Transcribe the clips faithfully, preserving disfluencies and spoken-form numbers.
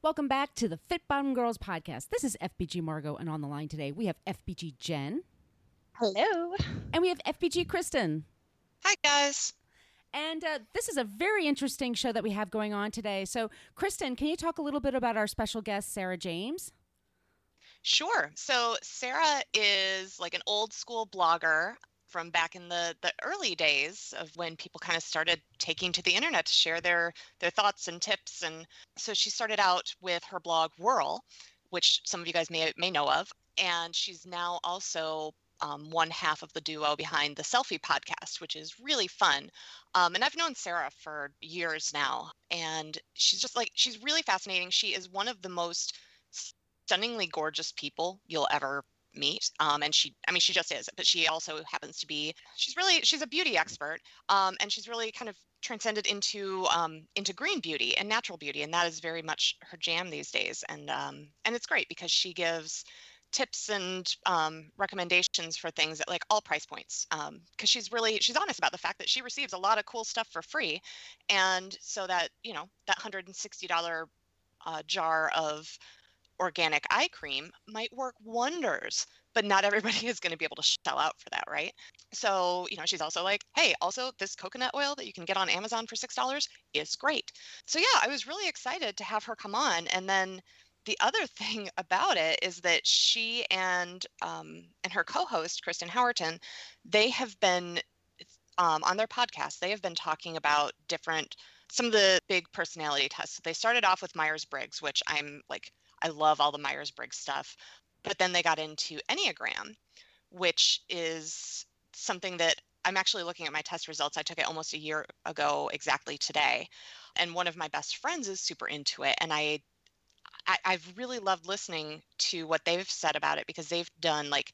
Welcome back to the Fit Bottomed Girls podcast. This is F B G Margot, and on the line today, we have F B G Jen. Hello. And we have F B G Kristen. Hi, guys. And uh, this is a very interesting show that we have going on today. So, Kristen, can you talk a little bit about our special guest, Sarah James? Sure. So, Sarah is like an old school blogger from back in the, the early days of when people kind of started taking to the internet to share their, their thoughts and tips. And so she started out with her blog, Whirl, which some of you guys may may know of. And she's now also Um, one half of the duo behind the Selfie Podcast, which is really fun. Um, and I've known Sarah for years now, and she's just like, she's really fascinating. She is one of the most stunningly gorgeous people you'll ever meet. Um, and she, I mean, she just is, but she also happens to be, she's really, she's a beauty expert. Um, and she's really kind of transcended into, um, into green beauty and natural beauty. And that is very much her jam these days. And, um, and it's great because she gives tips and um, recommendations for things at like all price points. Um, Cause she's really, she's honest about the fact that she receives a lot of cool stuff for free. And so that, you know, that one hundred sixty dollars uh, jar of organic eye cream might work wonders, but not everybody is going to be able to shell out for that. Right. So, you know, she's also like, hey, also this coconut oil that you can get on Amazon for six dollars is great. So yeah, I was really excited to have her come on. And then the other thing about it is that she and um, and her co-host, Kristen Howerton, they have been, um, on their podcast, they have been talking about different, some of the big personality tests. So they started off with Myers-Briggs, which I'm like, I love all the Myers-Briggs stuff. But then they got into Enneagram, which is something that I'm actually looking at my test results. I took it almost a year ago exactly today. And one of my best friends is super into it. And I I've really loved listening to what they've said about it because they've done like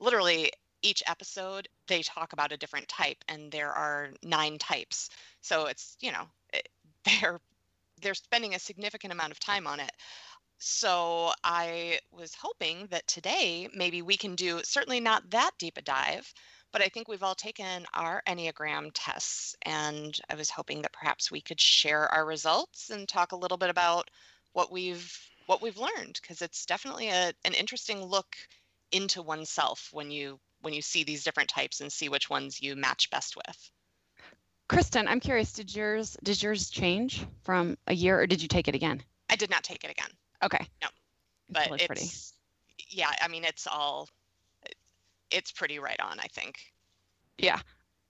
literally each episode, they talk about a different type and there are nine types. So it's, you know, it, they're, they're spending a significant amount of time on it. So I was hoping that today maybe we can do certainly not that deep a dive, but I think we've all taken our Enneagram tests and I was hoping that perhaps we could share our results and talk a little bit about what we've what we've learned, because it's definitely a, an interesting look into oneself when you when you see these different types and see which ones you match best with. Kristen, I'm curious, did yours did yours change from a year or did you take it again? I did not take it again. Okay. No. But it's, really it's pretty. Yeah, I mean it's all it's pretty right on, I think. Yeah.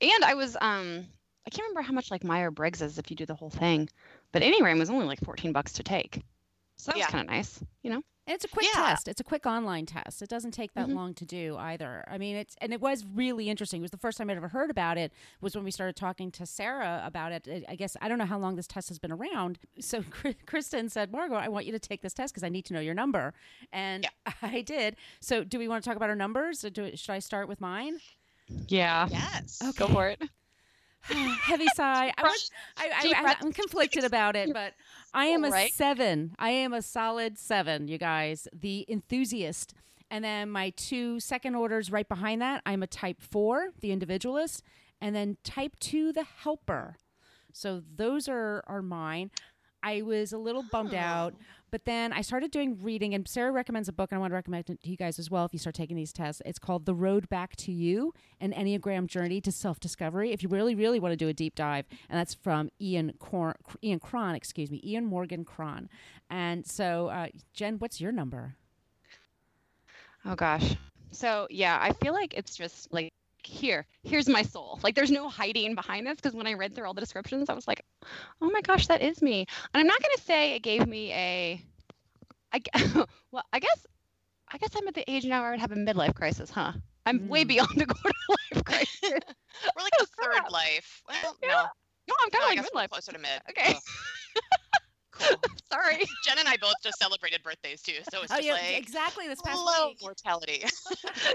And I was um I can't remember how much like Myers-Briggs is if you do the whole thing, but Enneagram was only like fourteen bucks to take. So that yeah. was kind of nice, you know? And it's a quick yeah. test. It's a quick online test. It doesn't take that mm-hmm. long to do either. I mean, it's, and it was really interesting. It was the first time I'd ever heard about it was when we started talking to Sarah about it. I guess, I don't know how long this test has been around. So Kristen said, Margot, I want you to take this test because I need to know your number. And yeah. I did. So do we want to talk about our numbers? Or do, should I start with mine? Yeah. Yes. Okay. Go for it. Heavy sigh. I was, I, I, I'm conflicted about it, but I am a right. seven. I am a solid seven, you guys, the enthusiast. And then my two second orders right behind that, I'm a type four, the individualist, and then type two, the helper. So those are, are mine. I was a little bummed oh. out, but then I started doing reading, and Sarah recommends a book, and I want to recommend it to you guys as well if you start taking these tests. It's called The Road Back to You, an Enneagram Journey to Self-Discovery, if you really, really want to do a deep dive, and that's from Ian Cor- Ian Cron, excuse me, Ian Morgan Cron. And so, uh, Jen, what's your number? Oh, gosh. So, yeah, I feel like it's just like, here, here's my soul. Like there's no hiding behind this because when I read through all the descriptions, I was like, oh my gosh, that is me. And I'm not going to say it gave me a, I, well, I guess, I guess I'm at the age now where I would have a midlife crisis, huh? I'm mm. way beyond the quarter life crisis. We're like a third life. Well, yeah. no. No, I'm kind of no, like midlife. Closer to mid. Okay. Oh. Sorry. Jen and I both just celebrated birthdays too. So it's just oh, yeah, like exactly this past low week. Mortality.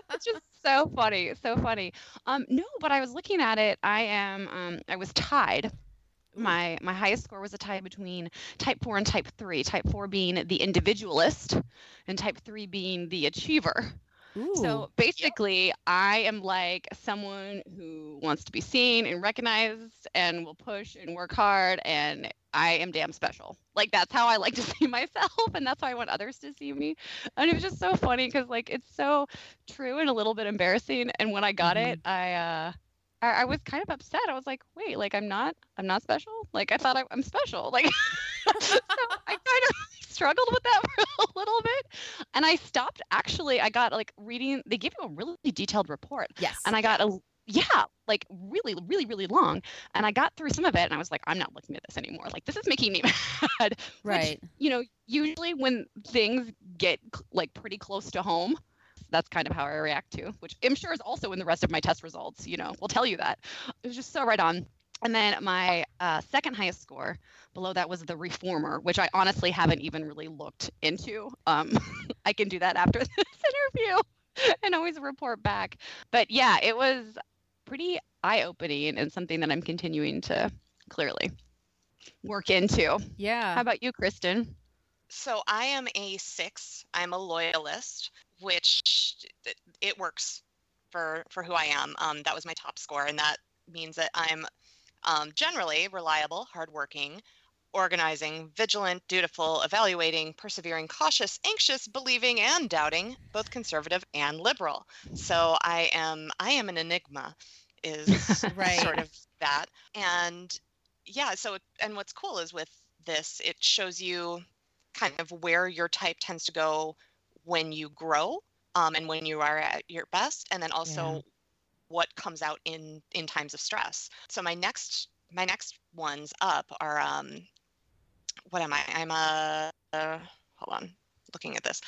It's just so funny. So funny. Um, no, but I was looking at it. I am, um, I was tied. My my highest score was a tie between type four and type three, type four being the individualist and type three being the achiever. Ooh. So basically, yep. I am like someone who wants to be seen and recognized and will push and work hard, and I am damn special. Like, that's how I like to see myself, and that's how I want others to see me. And it was just so funny because, like, it's so true and a little bit embarrassing. And when I got mm-hmm. it, I... uh I was kind of upset. I was like, wait, like I'm not, I'm not special. Like I thought I, I'm special. Like so I kind of struggled with that for a little bit. And I stopped. Actually, I got like reading, they give you a really detailed report. Yes. And I got a, yeah, like really, really, really long. And I got through some of it and I was like, I'm not looking at this anymore. Like this is making me mad. Right. Which, you know, usually when things get like pretty close to home, that's kind of how I react to, which I'm sure is also in the rest of my test results, you know, we'll tell you that. It was just so right on. And then my uh, second highest score below that was the reformer, which I honestly haven't even really looked into. Um, I can do that after this interview and always report back. But yeah, it was pretty eye-opening and something that I'm continuing to clearly work into. Yeah. How about you, Kristen? So I am a six. I'm a loyalist, which it works for, for who I am. Um, that was my top score. And that means that I'm um, generally reliable, hardworking, organizing, vigilant, dutiful, evaluating, persevering, cautious, anxious, believing, and doubting, both conservative and liberal. So I am, I am an enigma is right. sort of that. And yeah, so, and what's cool is with this, it shows you kind of where your type tends to go when you grow um, and when you are at your best, and then also yeah. what comes out in, in times of stress. So my next my next ones up are, um, what am I? I'm a, uh, hold on, looking at this.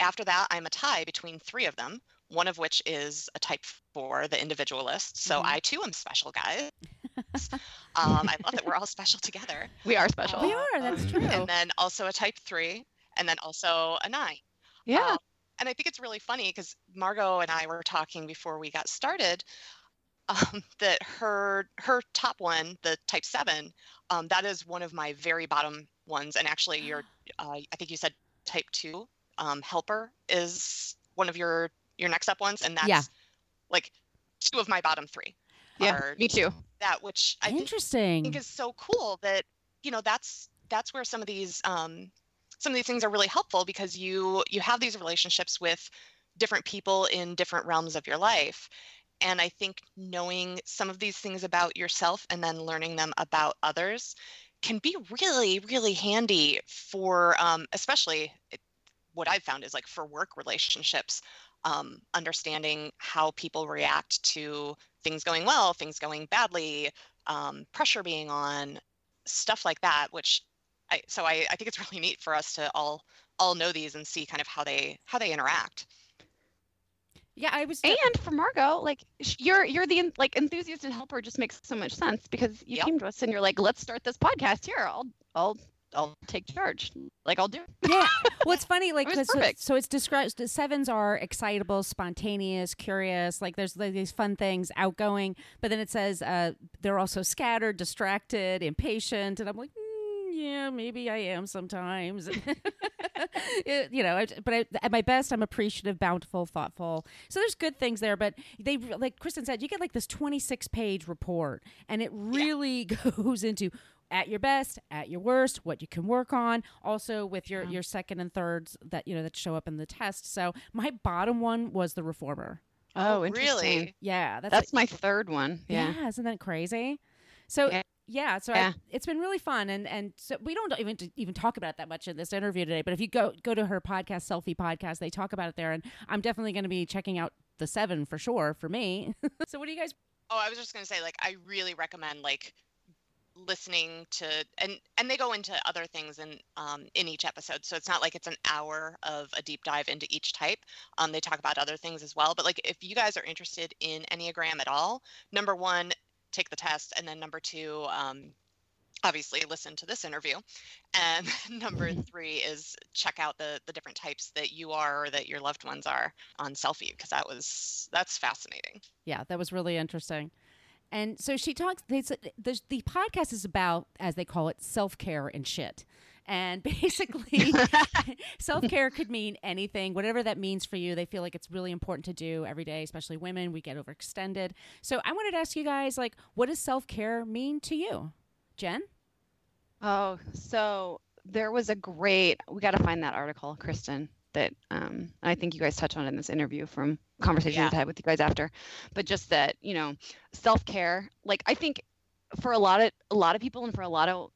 After that, I'm a tie between three of them, one of which is a type four, the individualist. So mm-hmm. I too am special, guys. um, I love that we're all special together. We are special. We are, that's true. And then also a type three, and then also a nine. Yeah. Um, and I think it's really funny because Margot and I were talking before we got started um, that her her top one, the type seven, um, that is one of my very bottom ones. And actually, your uh, I think you said type two um, helper is one of your, your next up ones. And that's yeah. like two of my bottom three. Yeah, are me too. That, which I Interesting. Think, think is so cool that, you know, that's that's where some of these um, – some of these things are really helpful because you you have these relationships with different people in different realms of your life. And I think knowing some of these things about yourself and then learning them about others can be really, really handy for, um, especially it, what I've found is like for work relationships, um, understanding how people react to things going well, things going badly, um, pressure being on, stuff like that, which I, so I, I think it's really neat for us to all all know these and see kind of how they how they interact. Yeah, I was. Just... And for Margot, like you're you're the like enthusiast and helper just makes so much sense because you yep. came to us and you're like, let's start this podcast here. I'll I'll I'll take charge. Like I'll do. Yeah. Well, it's funny. Like it so, so it's described. The sevens are excitable, spontaneous, curious. Like there's like, these fun things, outgoing. But then it says uh, they're also scattered, distracted, impatient, and I'm like. Yeah, maybe I am sometimes. it, you know, but I, at my best, I'm appreciative, bountiful, thoughtful. So there's good things there, but they, like Kristen said, you get like this twenty-six page report, and it really yeah. goes into at your best, at your worst, what you can work on. Also with your, yeah. your second and thirds that you know that show up in the test. So my bottom one was the reformer. Oh, oh interesting. Really? Yeah, that's that's like, my third one. Yeah. yeah, isn't that crazy? So. Yeah. Yeah, so yeah. I, it's been really fun, and, and so we don't even even talk about it that much in this interview today, but if you go, go to her podcast, Selfie Podcast, they talk about it there, and I'm definitely going to be checking out the seven for sure for me. So what do you guys... Oh, I was just going to say, like, I really recommend, like, listening to... And, and they go into other things in um in each episode, so it's not like it's an hour of a deep dive into each type. Um, They talk about other things as well, but, like, if you guys are interested in Enneagram at all, number one... take the test, and then number two, um, obviously listen to this interview. And number three is check out the the different types that you are or that your loved ones are on Selfie, because that was that's fascinating. Yeah, that was really interesting. And so she talks, they, the, the podcast is about, as they call it, self-care and shit. And basically, self-care could mean anything, whatever that means for you. They feel like it's really important to do every day, especially women. We get overextended. So I wanted to ask you guys, like, what does self-care mean to you? Jen? Oh, so there was a great, we got to find that article, Kristen, that um, I think you guys touch on in this interview from conversations yeah. I've had with you guys after, but just that, you know, self-care, like I think for a lot of, a lot of people and for a lot of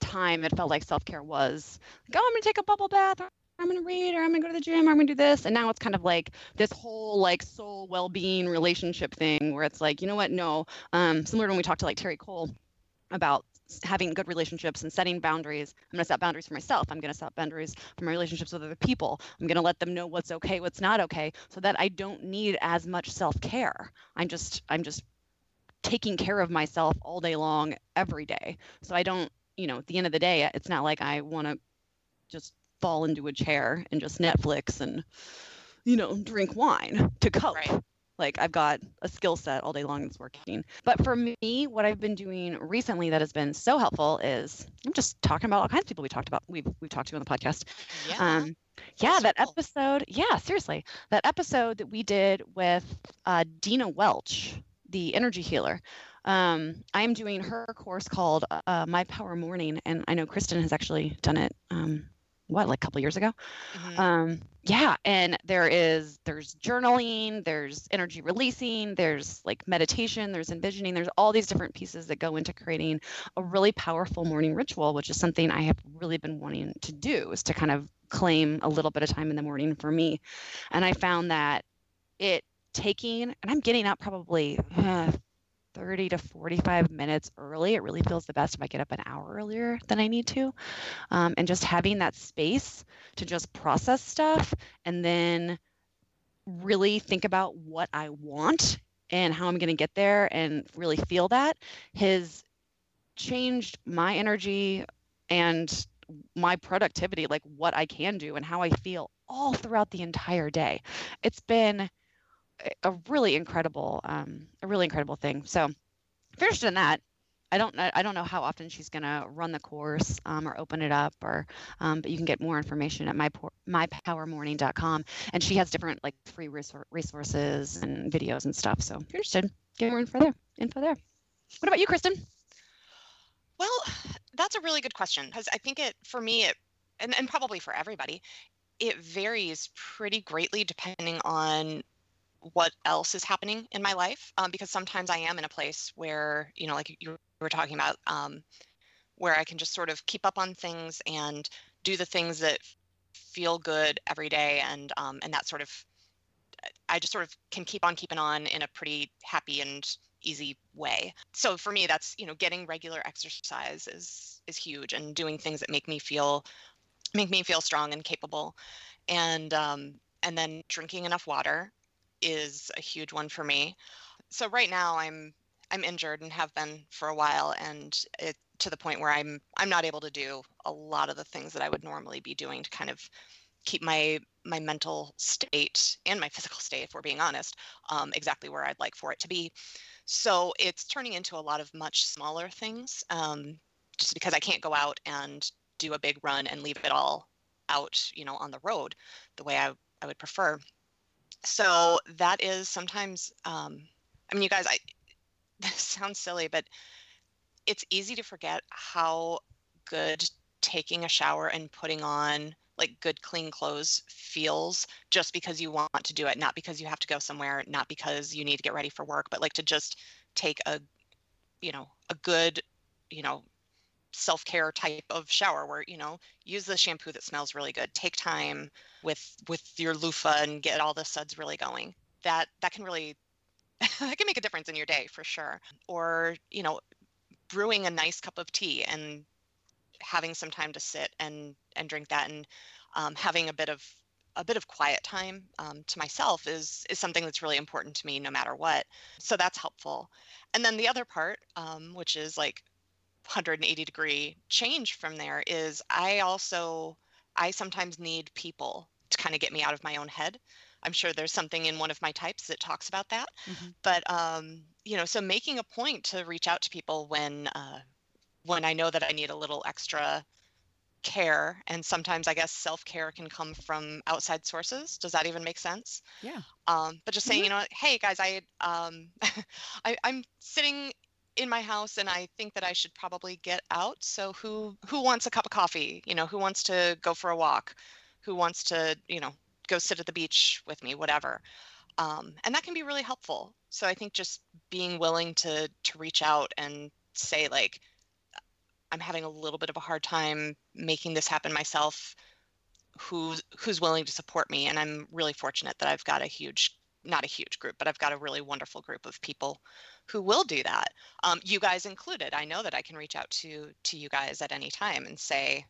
time, it felt like self-care was like, oh, I'm going to take a bubble bath, or I'm going to read, or I'm going to go to the gym, or I'm going to do this. And now it's kind of like this whole like soul well-being relationship thing where it's like, you know what? No. Um, similar to when we talked to like Terry Cole about having good relationships and setting boundaries. I'm going to set boundaries for myself. I'm going to set boundaries for my relationships with other people. I'm going to let them know what's okay, what's not okay, so that I don't need as much self-care. I'm just, I'm just taking care of myself all day long, every day. So I don't, you know, at the end of the day, it's not like I want to just fall into a chair and just Netflix and, you know, drink wine to cope. Right. Like I've got a skill set all day long that's working. But for me, what I've been doing recently that has been so helpful is I'm just talking about all kinds of people we talked about. We've, we've talked to on the podcast. Yeah. Um, yeah. That's that cool. episode. Yeah, seriously. That episode that we did with uh, Dina Welch, the energy healer. Um, I'm doing her course called uh, My Power Morning. And I know Kristen has actually done it. Um, What, like a couple years ago? Mm-hmm. Um, yeah. And there is, there's journaling, there's energy releasing, there's like meditation, there's envisioning, there's all these different pieces that go into creating a really powerful morning ritual, which is something I have really been wanting to do, is to kind of claim a little bit of time in the morning for me. And I found that it taking, and I'm getting up probably uh, thirty to forty-five minutes early. It really feels the best if I get up an hour earlier than I need to. Um, and just having that space to just process stuff and then really think about what I want and how I'm going to get there and really feel that has changed my energy and my productivity, like what I can do and how I feel all throughout the entire day. It's been a really incredible, um, a really incredible thing. So if you're interested in that, I don't, I don't know how often she's going to run the course um, or open it up or, um, but you can get more information at my, my power morning dot com. And she has different like free resor- resources and videos and stuff. So if you're interested, get more info there, info there. What about you, Kristen? Well, that's a really good question, because I think it, for me, it, and, and probably for everybody, it varies pretty greatly depending on what else is happening in my life, um, because sometimes I am in a place where, you know, like you were talking about, um, where I can just sort of keep up on things and do the things that feel good every day, and um, and that sort of, I just sort of can keep on keeping on in a pretty happy and easy way. So for me, that's, you know, getting regular exercise is is huge, and doing things that make me feel make me feel strong and capable, and um, and then drinking enough water is a huge one for me. So right now I'm I'm injured and have been for a while, and it to the point where I'm I'm not able to do a lot of the things that I would normally be doing to kind of keep my my mental state and my physical state, if we're being honest, um, exactly where I'd like for it to be. So it's turning into a lot of much smaller things, um, just because I can't go out and do a big run and leave it all out, you know, on the road the way I, I would prefer. So that is sometimes, um, I mean, you guys, I, this sounds silly, but it's easy to forget how good taking a shower and putting on like good clean clothes feels, just because you want to do it, not because you have to go somewhere, not because you need to get ready for work, but like to just take a, you know, a good, you know, self-care type of shower where, you know, use the shampoo that smells really good, take time with with your loofah and get all the suds really going. That that can really that can make a difference in your day for sure. Or, you know, brewing a nice cup of tea and having some time to sit and and drink that, and um, having a bit of a bit of quiet time um, to myself is is something that's really important to me no matter what. So that's helpful. And then the other part, um, which is like one hundred eighty degree change from there is I also, I sometimes need people to kind of get me out of my own head. I'm sure there's something in one of my types that talks about that. Mm-hmm. But, um, you know, so making a point to reach out to people when, uh, when I know that I need a little extra care. And sometimes I guess self-care can come from outside sources. Does that even make sense? Yeah. Um, but just saying, mm-hmm. you know, hey guys, I, um, I, I'm sitting in my house and I think that I should probably get out. So who, who wants a cup of coffee? You know, who wants to go for a walk? Who wants to, you know, go sit at the beach with me, whatever. Um, and that can be really helpful. So I think just being willing to, to reach out and say like, I'm having a little bit of a hard time making this happen myself. Who's, who's willing to support me? And I'm really fortunate that I've got a huge, not a huge group, but I've got a really wonderful group of people who will do that. Um, you guys included. I know that I can reach out to, to you guys at any time and say,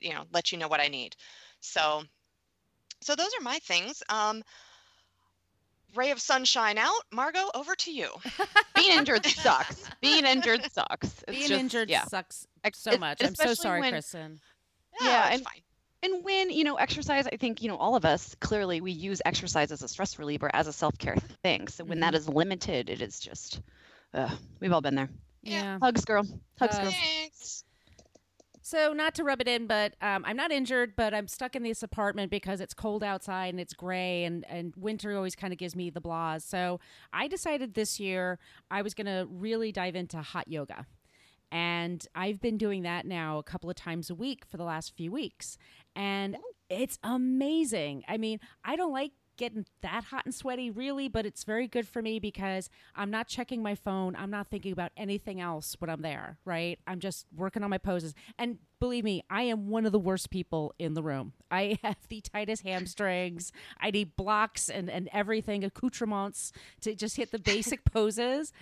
you know, let you know what I need. So, so those are my things. Um, Ray of sunshine out. Margo, over to you. Being injured sucks. Being injured sucks. It's Being just, injured yeah. sucks so it's, much. I'm so sorry, when, Kristen. Yeah, yeah it's and, fine. And when, you know, exercise, I think, you know, all of us, clearly we use exercise as a stress reliever, as a self-care thing. So when mm-hmm. that is limited, it is just, uh, we've all been there. Yeah. Hugs, girl. Hugs, Hugs. girl. Thanks. So not to rub it in, but um, I'm not injured, but I'm stuck in this apartment because it's cold outside and it's gray and, and winter always kind of gives me the blahs. So I decided this year I was going to really dive into hot yoga. And I've been doing that now a couple of times a week for the last few weeks. And it's amazing. I mean, I don't like getting that hot and sweaty really, but it's very good for me because I'm not checking my phone. I'm not thinking about anything else when I'm there, right? I'm just working on my poses. And believe me, I am one of the worst people in the room. I have the tightest hamstrings. I need blocks and, and everything, accoutrements to just hit the basic poses.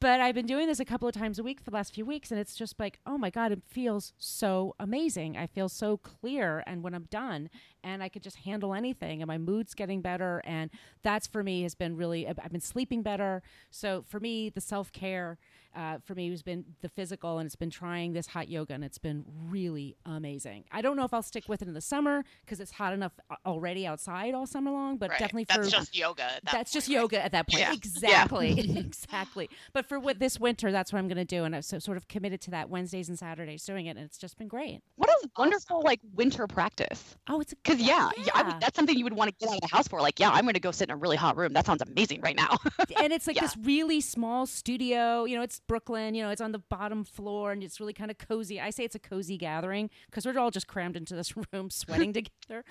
But I've been doing this a couple of times a week for the last few weeks, and it's just like, oh my God, it feels so amazing. I feel so clear, and when I'm done, and I could just handle anything, and my mood's getting better, and that's for me has been really, I've been sleeping better. So for me, the self-care uh, for me has been the physical, and it's been trying this hot yoga, and it's been really amazing. I don't know if I'll stick with it in the summer, because it's hot enough already outside all summer long, but right. definitely for- That's just yoga at that That's point, just right? yoga at that point. Yeah. Exactly, yeah. exactly. But for what this winter, that's what I'm going to do. And I've so, sort of committed to that Wednesdays and Saturdays doing it. And it's just been great. What a wonderful, like, winter practice. Oh, it's a good Because, yeah, yeah. yeah I would, that's something you would want to get out of the house for. Like, yeah, I'm going to go sit in a really hot room. That sounds amazing right now. And it's like yeah. this really small studio. You know, it's Brooklyn. You know, it's on the bottom floor. And it's really kind of cozy. I say it's a cozy gathering because we're all just crammed into this room sweating together.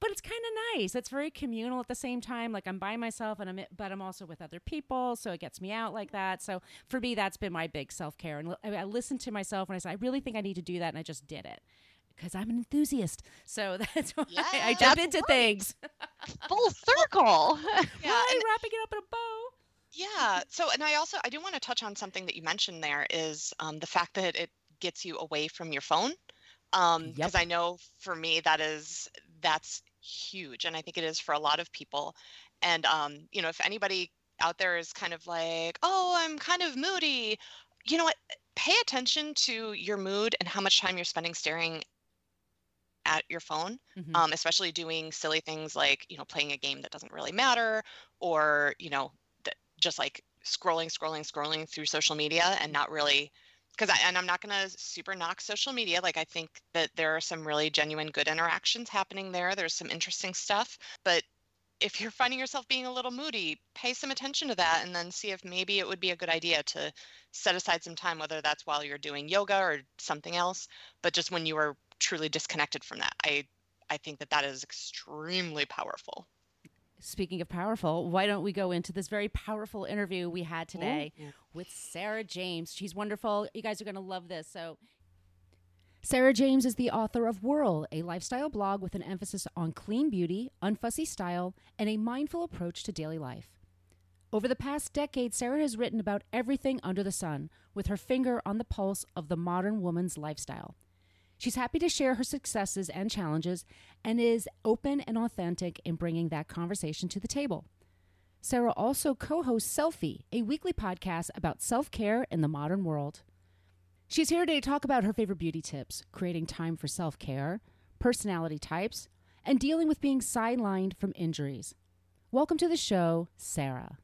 But it's kind of nice. It's very communal at the same time. Like, I'm by myself, and I'm but I'm also with other people. So it gets me out like that. So for me, that's been my big self-care. And I, mean, I listened to myself and I said, I really think I need to do that. And I just did it because I'm an enthusiast. So that's why yeah, I jump into right. things. Full circle. Yeah, really and, wrapping it up in a bow. Yeah. So, and I also, I do want to touch on something that you mentioned there is um, the fact that it gets you away from your phone. Um, yep. Because I know for me, that is, that's huge. And I think it is for a lot of people. And, um, you know, if anybody out there is kind of like, oh, I'm kind of moody. You know what? Pay attention to your mood and how much time you're spending staring at your phone, mm-hmm. um, especially doing silly things like, you know, playing a game that doesn't really matter or, you know, th- just like scrolling, scrolling, scrolling through social media and not really, because I, and I'm not going to super knock social media. Like, I think that there are some really genuine good interactions happening there. There's some interesting stuff, but if you're finding yourself being a little moody, pay some attention to that and then see if maybe it would be a good idea to set aside some time, whether that's while you're doing yoga or something else, but just when you are truly disconnected from that. I, I think that that is extremely powerful. Speaking of powerful, why don't we go into this very powerful interview we had today Ooh. with Sarah James. She's wonderful. You guys are going to love this. So Sarah James is the author of Whirl, a lifestyle blog with an emphasis on clean beauty, unfussy style, and a mindful approach to daily life. Over the past decade, Sarah has written about everything under the sun, with her finger on the pulse of the modern woman's lifestyle. She's happy to share her successes and challenges, and is open and authentic in bringing that conversation to the table. Sarah also co-hosts Selfie, a weekly podcast about self-care in the modern world. She's here today to talk about her favorite beauty tips, creating time for self-care, personality types, and dealing with being sidelined from injuries. Welcome to the show, Sarah.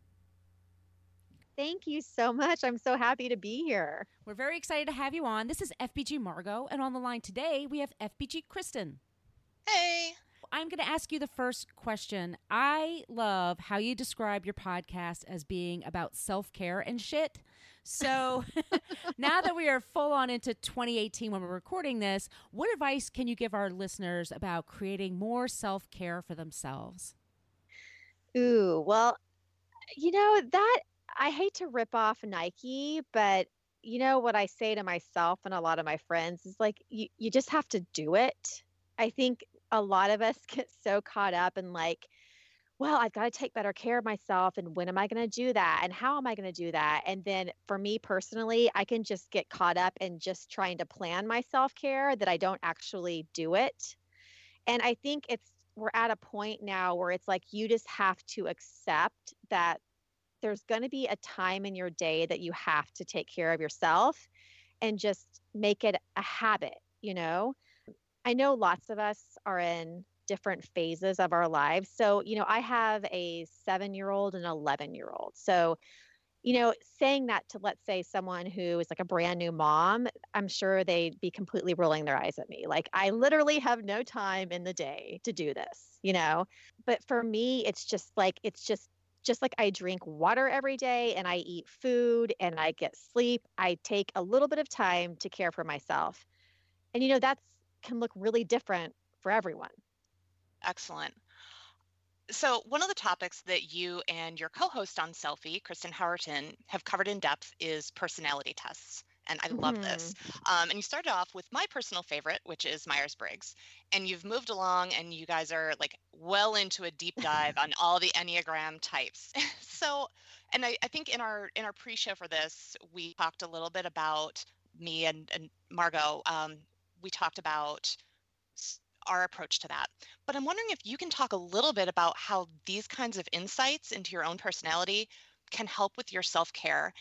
Thank you so much. I'm so happy to be here. We're very excited to have you on. This is F B G Margot, and on the line today, we have F B G Kristen. Hey. I'm going to ask you the first question. I love how you describe your podcast as being about self-care and shit. So now that we are full on into twenty eighteen when we're recording this, what advice can you give our listeners about creating more self-care for themselves? Ooh, well, you know, that I hate to rip off Nike, but you know what I say to myself and a lot of my friends is like, you, you just have to do it. I think a lot of us get so caught up in like, well, I've got to take better care of myself. And when am I going to do that? And how am I going to do that? And then for me personally, I can just get caught up in just trying to plan my self-care that I don't actually do it. And I think it's, we're at a point now where it's like, you just have to accept that there's going to be a time in your day that you have to take care of yourself and just make it a habit, you know? I know lots of us are in different phases of our lives. So, you know, I have a seven-year-old and an eleven-year-old. So, you know, saying that to, let's say, someone who is like a brand new mom, I'm sure they'd be completely rolling their eyes at me. Like, I literally have no time in the day to do this, you know? But for me, it's just like, it's just, just like I drink water every day and I eat food and I get sleep. I take a little bit of time to care for myself. And, you know, that's, can look really different for everyone. Excellent. So one of the topics that you and your co-host on Selfie, Kristen Howerton, have covered in depth is personality tests. And I love mm. this. Um, and you started off with my personal favorite, which is Myers-Briggs. And you've moved along and you guys are like well into a deep dive on all the Enneagram types. So, and I, I think in our, in our pre-show for this, we talked a little bit about me and, and Margot, um, we talked about our approach to that, but I'm wondering if you can talk a little bit about how these kinds of insights into your own personality can help with your self-care.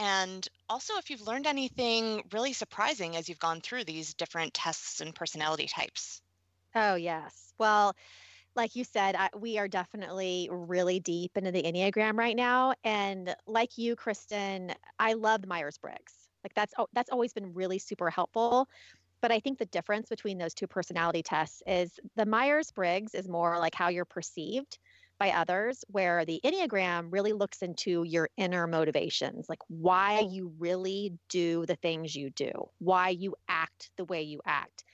And also if you've learned anything really surprising as you've gone through these different tests and personality types. Oh, yes. Well, like you said, I, we are definitely really deep into the Enneagram right now. And like you, Kristen, I loved Myers-Briggs. Like that's, that's always been really super helpful. But I think the difference between those two personality tests is the Myers-Briggs is more like how you're perceived by others, where the Enneagram really looks into your inner motivations, like why you really do the things you do, why you act the way you act.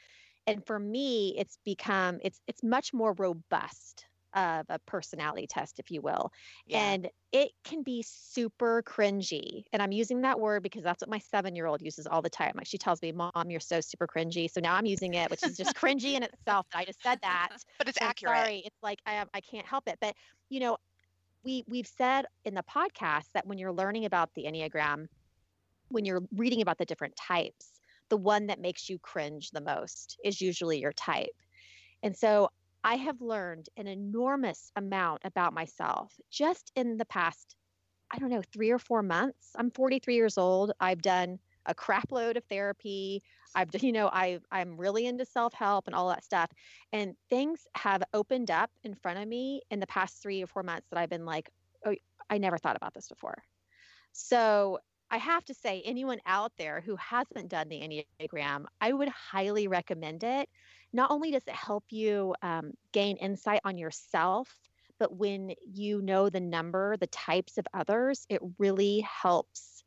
And for me, it's become, it's it's much more robust of a personality test, if you will. Yeah. And it can be super cringy. And I'm using that word because that's what my seven-year-old uses all the time. Like she tells me, Mom, you're so super cringy. So now I'm using it, which is just cringy in itself. I just said that. But it's so accurate. Sorry. It's like, I, I can't help it. But, you know, we, we've said in the podcast that when you're learning about the Enneagram, when you're reading about the different types, the one that makes you cringe the most is usually your type. And so I have learned an enormous amount about myself just in the past, I don't know, three or four months. I'm forty-three years old. I've done a crap load of therapy. I've, you know, I, I'm really into self-help and all that stuff. And things have opened up in front of me in the past three or four months that I've been like, oh, I never thought about this before. So I have to say, anyone out there who hasn't done the Enneagram, I would highly recommend it. Not only does it help you um, gain insight on yourself, but when you know the number, the types of others, it really helps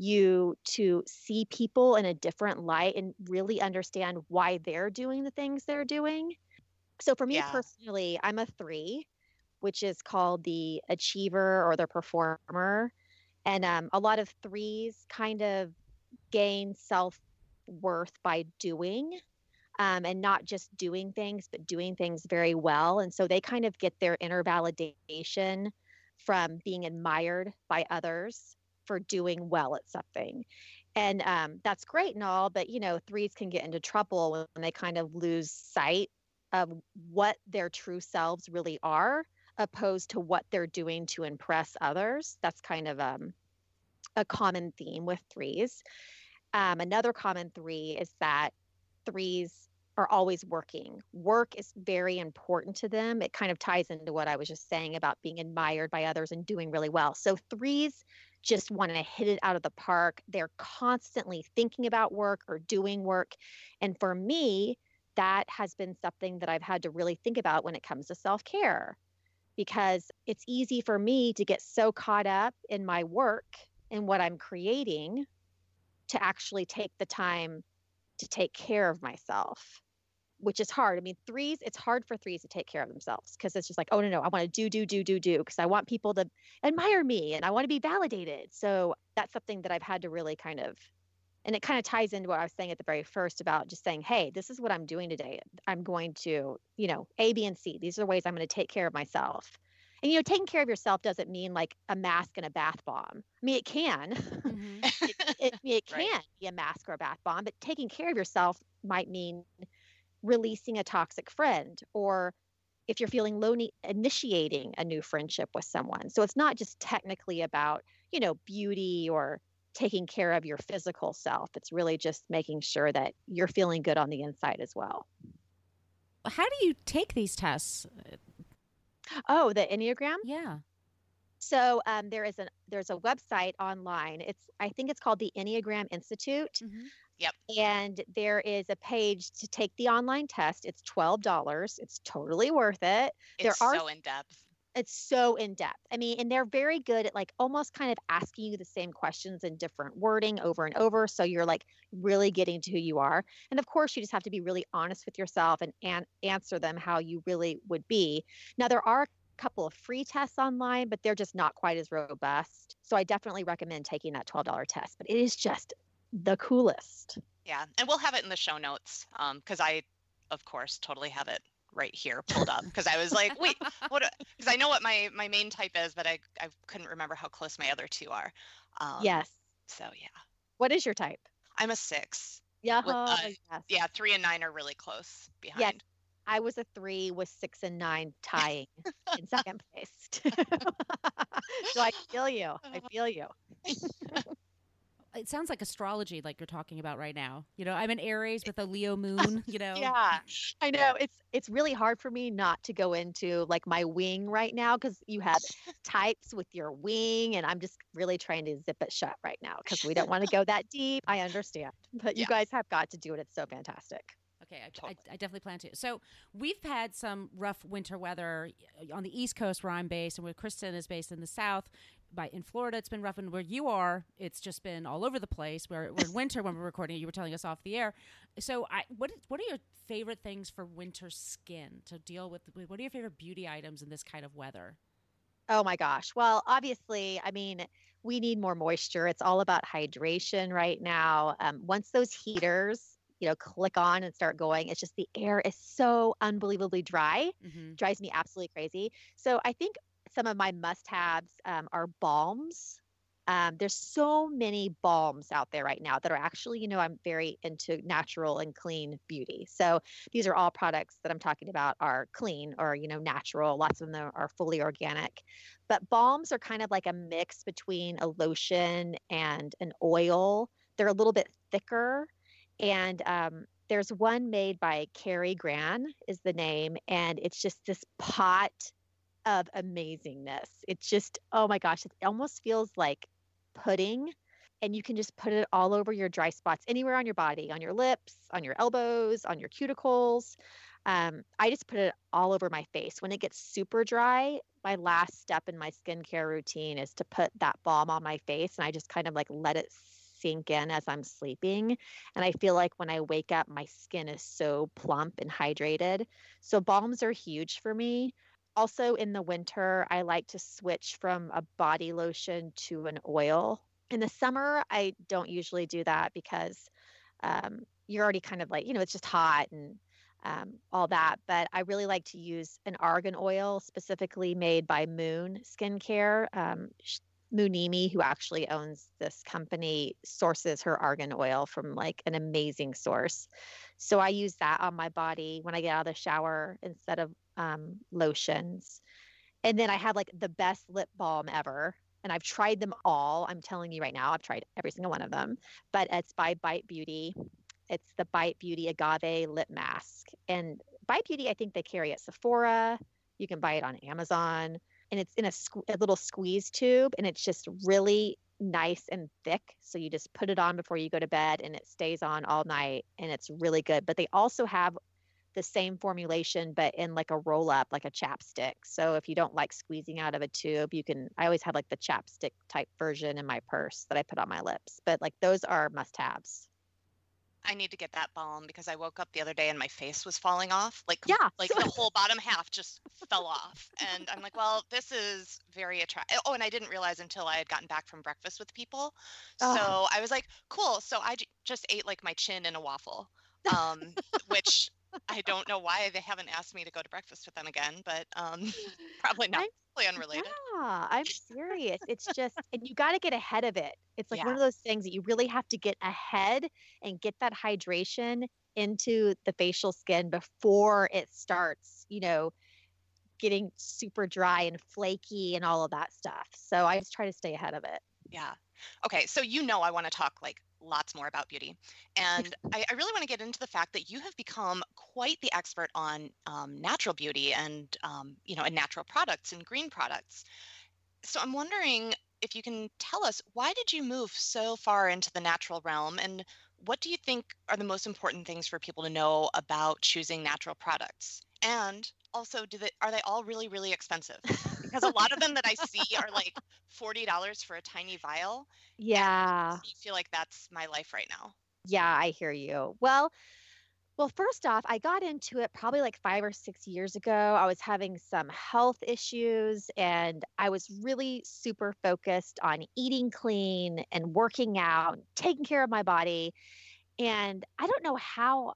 you to see people in a different light and really understand why they're doing the things they're doing. So for me yeah. personally, I'm a three, which is called the achiever or the performer. And um, a lot of threes kind of gain self-worth by doing, um, and not just doing things, but doing things very well. And so they kind of get their inner validation from being admired by others for doing well at something. And um, that's great and all, but, you know, threes can get into trouble when they kind of lose sight of what their true selves really are, opposed to what they're doing to impress others. That's kind of um, a common theme with threes. Um, another common three is that threes are always working. Work is very important to them. It kind of ties into what I was just saying about being admired by others and doing really well. So threes just want to hit it out of the park. They're constantly thinking about work or doing work. And for me, that has been something that I've had to really think about when it comes to self-care, because it's easy for me to get so caught up in my work and what I'm creating to actually take the time to take care of myself, which is hard. I mean, threes, it's hard for threes to take care of themselves because it's just like, oh, no, no, I want to do, do, do, do, do because I want people to admire me and I want to be validated. So that's something that I've had to really kind of, and it kind of ties into what I was saying at the very first about just saying, hey, this is what I'm doing today. I'm going to, you know, A, B, and C. These are the ways I'm going to take care of myself. And, you know, taking care of yourself doesn't mean like a mask and a bath bomb. I mean, it can. Mm-hmm. it, it, it can right. be a mask or a bath bomb, but taking care of yourself might mean releasing a toxic friend, or if you're feeling lonely, initiating a new friendship with someone. So it's not just technically about, you know, beauty or taking care of your physical self. It's really just making sure that you're feeling good on the inside as well. How do you take these tests? Oh, the Enneagram? Yeah. So um, there is an there's a website online. It's I think it's called the Enneagram Institute. Mm-hmm. Yep. And there is a page to take the online test. It's twelve dollars. It's totally worth it. It's there are, so in depth. It's so in depth. I mean, and they're very good at like almost kind of asking you the same questions in different wording over and over. So you're like really getting to who you are. And of course, you just have to be really honest with yourself and, and answer them how you really would be. Now, there are a couple of free tests online, but they're just not quite as robust. So I definitely recommend taking that twelve dollars test, but it is just the coolest. Yeah. And we'll have it in the show notes because um, I, of course, totally have it right here pulled up because I was like, wait, what? Because I know what my, my main type is, but I, I couldn't remember how close my other two are. Um, yes. So, yeah. What is your type? I'm a six. Yeah. With, uh, yes. Yeah. Three and nine are really close behind. Yes. I was a three with six and nine tying in second place. So I feel you. I feel you. It sounds like astrology, like you're talking about right now. You know, I'm an Aries with a Leo moon, you know. Yeah, I know. It's it's really hard for me not to go into like my wing right now because you have types with your wing, and I'm just really trying to zip it shut right now because we don't want to go that deep. I understand. But you yeah. guys have got to do it. It's so fantastic. Okay, I, totally. I, I definitely plan to. So we've had some rough winter weather on the East Coast where I'm based and where Kristen is based in the South. By in Florida, it's been rough, and where you are, it's just been all over the place. Where we're in winter when we're recording, you were telling us off the air. So, I what what are your favorite things for winter skin to deal with? What are your favorite beauty items in this kind of weather? Oh my gosh! Well, obviously, I mean, we need more moisture. It's all about hydration right now. Um, once those heaters, you know, click on and start going, it's just the air is so unbelievably dry. Mm-hmm. Drives me absolutely crazy. So I think some of my must-haves um, are balms. Um, there's so many balms out there right now that are actually, you know, I'm very into natural and clean beauty. So these are all products that I'm talking about are clean or, you know, natural. Lots of them are fully organic. But balms are kind of like a mix between a lotion and an oil. They're a little bit thicker. And um, there's one made by Carrie Gran is the name, and it's just this pot of amazingness. It's just, oh my gosh, it almost feels like pudding, and you can just put it all over your dry spots, anywhere on your body, on your lips, on your elbows, on your cuticles. Um, I just put it all over my face. When it gets super dry, my last step in my skincare routine is to put that balm on my face, and I just kind of like let it sink in as I'm sleeping. And I feel like when I wake up, my skin is so plump and hydrated. So balms are huge for me. Also in the winter, I like to switch from a body lotion to an oil. In the summer, I don't usually do that because um, you're already kind of like, you know, it's just hot and um, all that. But I really like to use an argan oil specifically made by Moon Skincare. Um, Moonimi, who actually owns this company, sources her argan oil from like an amazing source. So I use that on my body when I get out of the shower instead of um, lotions. And then I have like the best lip balm ever. and I've tried them all. I'm telling you right now, I've tried every single one of them, but it's by Bite Beauty. It's the Bite Beauty Agave Lip Mask. And Bite Beauty, I think they carry at Sephora. You can buy it on Amazon. And it's in a, sque- a little squeeze tube, and it's just really nice and thick. So you just put it on before you go to bed, and it stays on all night, and it's really good. But they also have the same formulation, but in like a roll up, like a chapstick. So if you don't like squeezing out of a tube, you can, I always have like the chapstick type version in my purse that I put on my lips. But like those are must haves. I need to get that balm because I woke up the other day and my face was falling off. Like, yeah. like the whole bottom half just fell off. And I'm like, well, this is very attractive. Oh, and I didn't realize until I had gotten back from breakfast with people. Oh. So I was like, cool. So I j- just ate like my chin in a waffle, um, which I don't know why they haven't asked me to go to breakfast with them again, but um, probably not. I'm, probably unrelated. Yeah, I'm serious. It's just, and you got to get ahead of it. It's like yeah. one of those things that you really have to get ahead and get that hydration into the facial skin before it starts, you know, getting super dry and flaky and all of that stuff. So I just try to stay ahead of it. Yeah. Okay. So, you know, I want to talk like lots more about beauty. And I, I really want to get into the fact that you have become quite the expert on um, natural beauty and, um, you know, and natural products and green products. So I'm wondering if you can tell us, why did you move so far into the natural realm? And what do you think are the most important things for people to know about choosing natural products? And also, do they, are they all really, really expensive? Because a lot of them that I see are like forty dollars for a tiny vial. Yeah. I feel like that's my life right now. Yeah, I hear you. Well, well, first off, I got into it probably like five or six years ago. I was having some health issues, and I was really super focused on eating clean and working out, taking care of my body. And I don't know how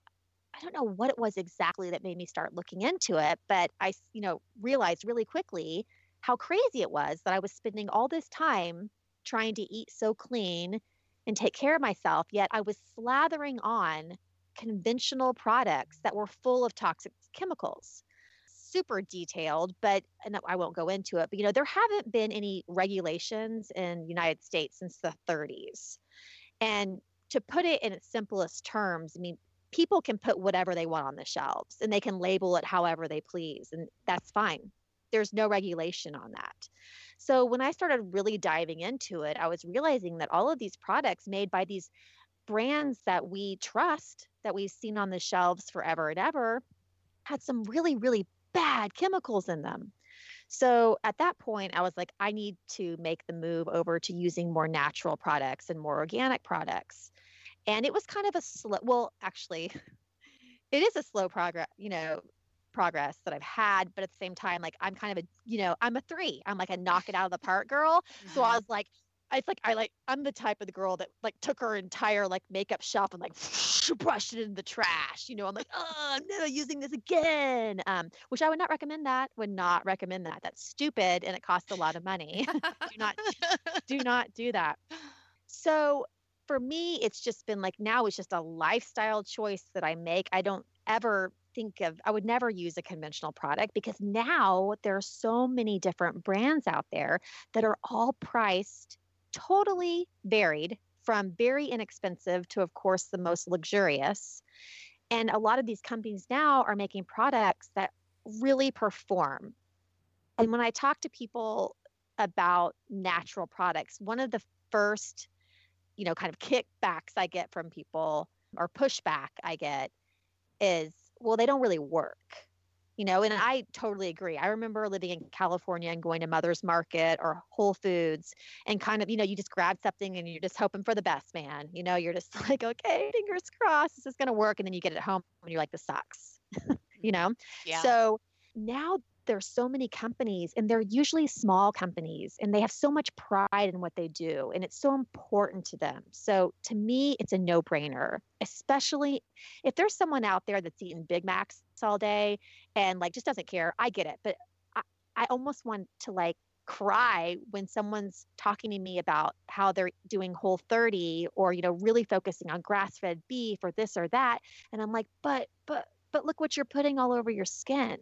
I don't know what it was exactly that made me start looking into it, but I, you know, realized really quickly how crazy it was that I was spending all this time trying to eat so clean and take care of myself, yet I was slathering on conventional products that were full of toxic chemicals. Super detailed, but and I won't go into it, but, you know, there haven't been any regulations in the United States since the thirties. And to put it in its simplest terms, I mean, people can put whatever they want on the shelves, and they can label it however they please, and that's fine. There's no regulation on that. So when I started really diving into it, I was realizing that all of these products made by these brands that we trust, that we've seen on the shelves forever and ever, had some really, really bad chemicals in them. So at that point, I was like, I need to make the move over to using more natural products and more organic products. And it was kind of a slow, well, actually, it is a slow progress, you know, progress that I've had. But at the same time, like, I'm kind of a, you know, I'm a three. I'm like a knock it out of the park girl. Mm-hmm. So I was like, it's like, I like, I'm the type of the girl that like took her entire like makeup shop and like brushed it in the trash. You know, I'm like, oh, I'm never using this again. Um, which I would not recommend that, would not recommend that. That's stupid. And it costs a lot of money. do not, do not do that. So for me, it's just been like, now it's just a lifestyle choice that I make. I don't ever think of, I would never use a conventional product, because now there are so many different brands out there that are all priced totally varied, from very inexpensive to, of course, the most luxurious. And a lot of these companies now are making products that really perform. And when I talk to people about natural products, one of the first you know, kind of kickbacks I get from people, or pushback I get, is, well, they don't really work, you know, and I totally agree. I remember living in California and going to Mother's Market or Whole Foods and kind of, you know, you just grab something and you're just hoping for the best, man. You know, you're just like, okay, fingers crossed, this is going to work. And then you get it home and you're like, this sucks, you know? Yeah. So now there's so many companies, and they're usually small companies, and they have so much pride in what they do, and it's so important to them. So to me, it's a no-brainer, especially if there's someone out there that's eating Big Macs all day and like just doesn't care. I get it, but I, I almost want to like cry when someone's talking to me about how they're doing Whole thirty or, you know, really focusing on grass-fed beef or this or that. And I'm like, but, but, but look what you're putting all over your skin.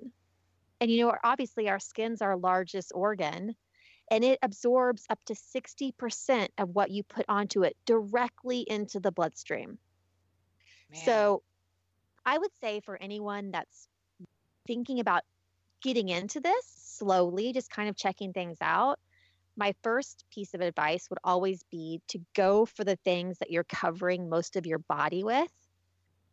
And, you know, obviously our skin's our largest organ, and it absorbs up to sixty percent of what you put onto it directly into the bloodstream. Man. So I would say for anyone that's thinking about getting into this slowly, just kind of checking things out, my first piece of advice would always be to go for the things that you're covering most of your body with.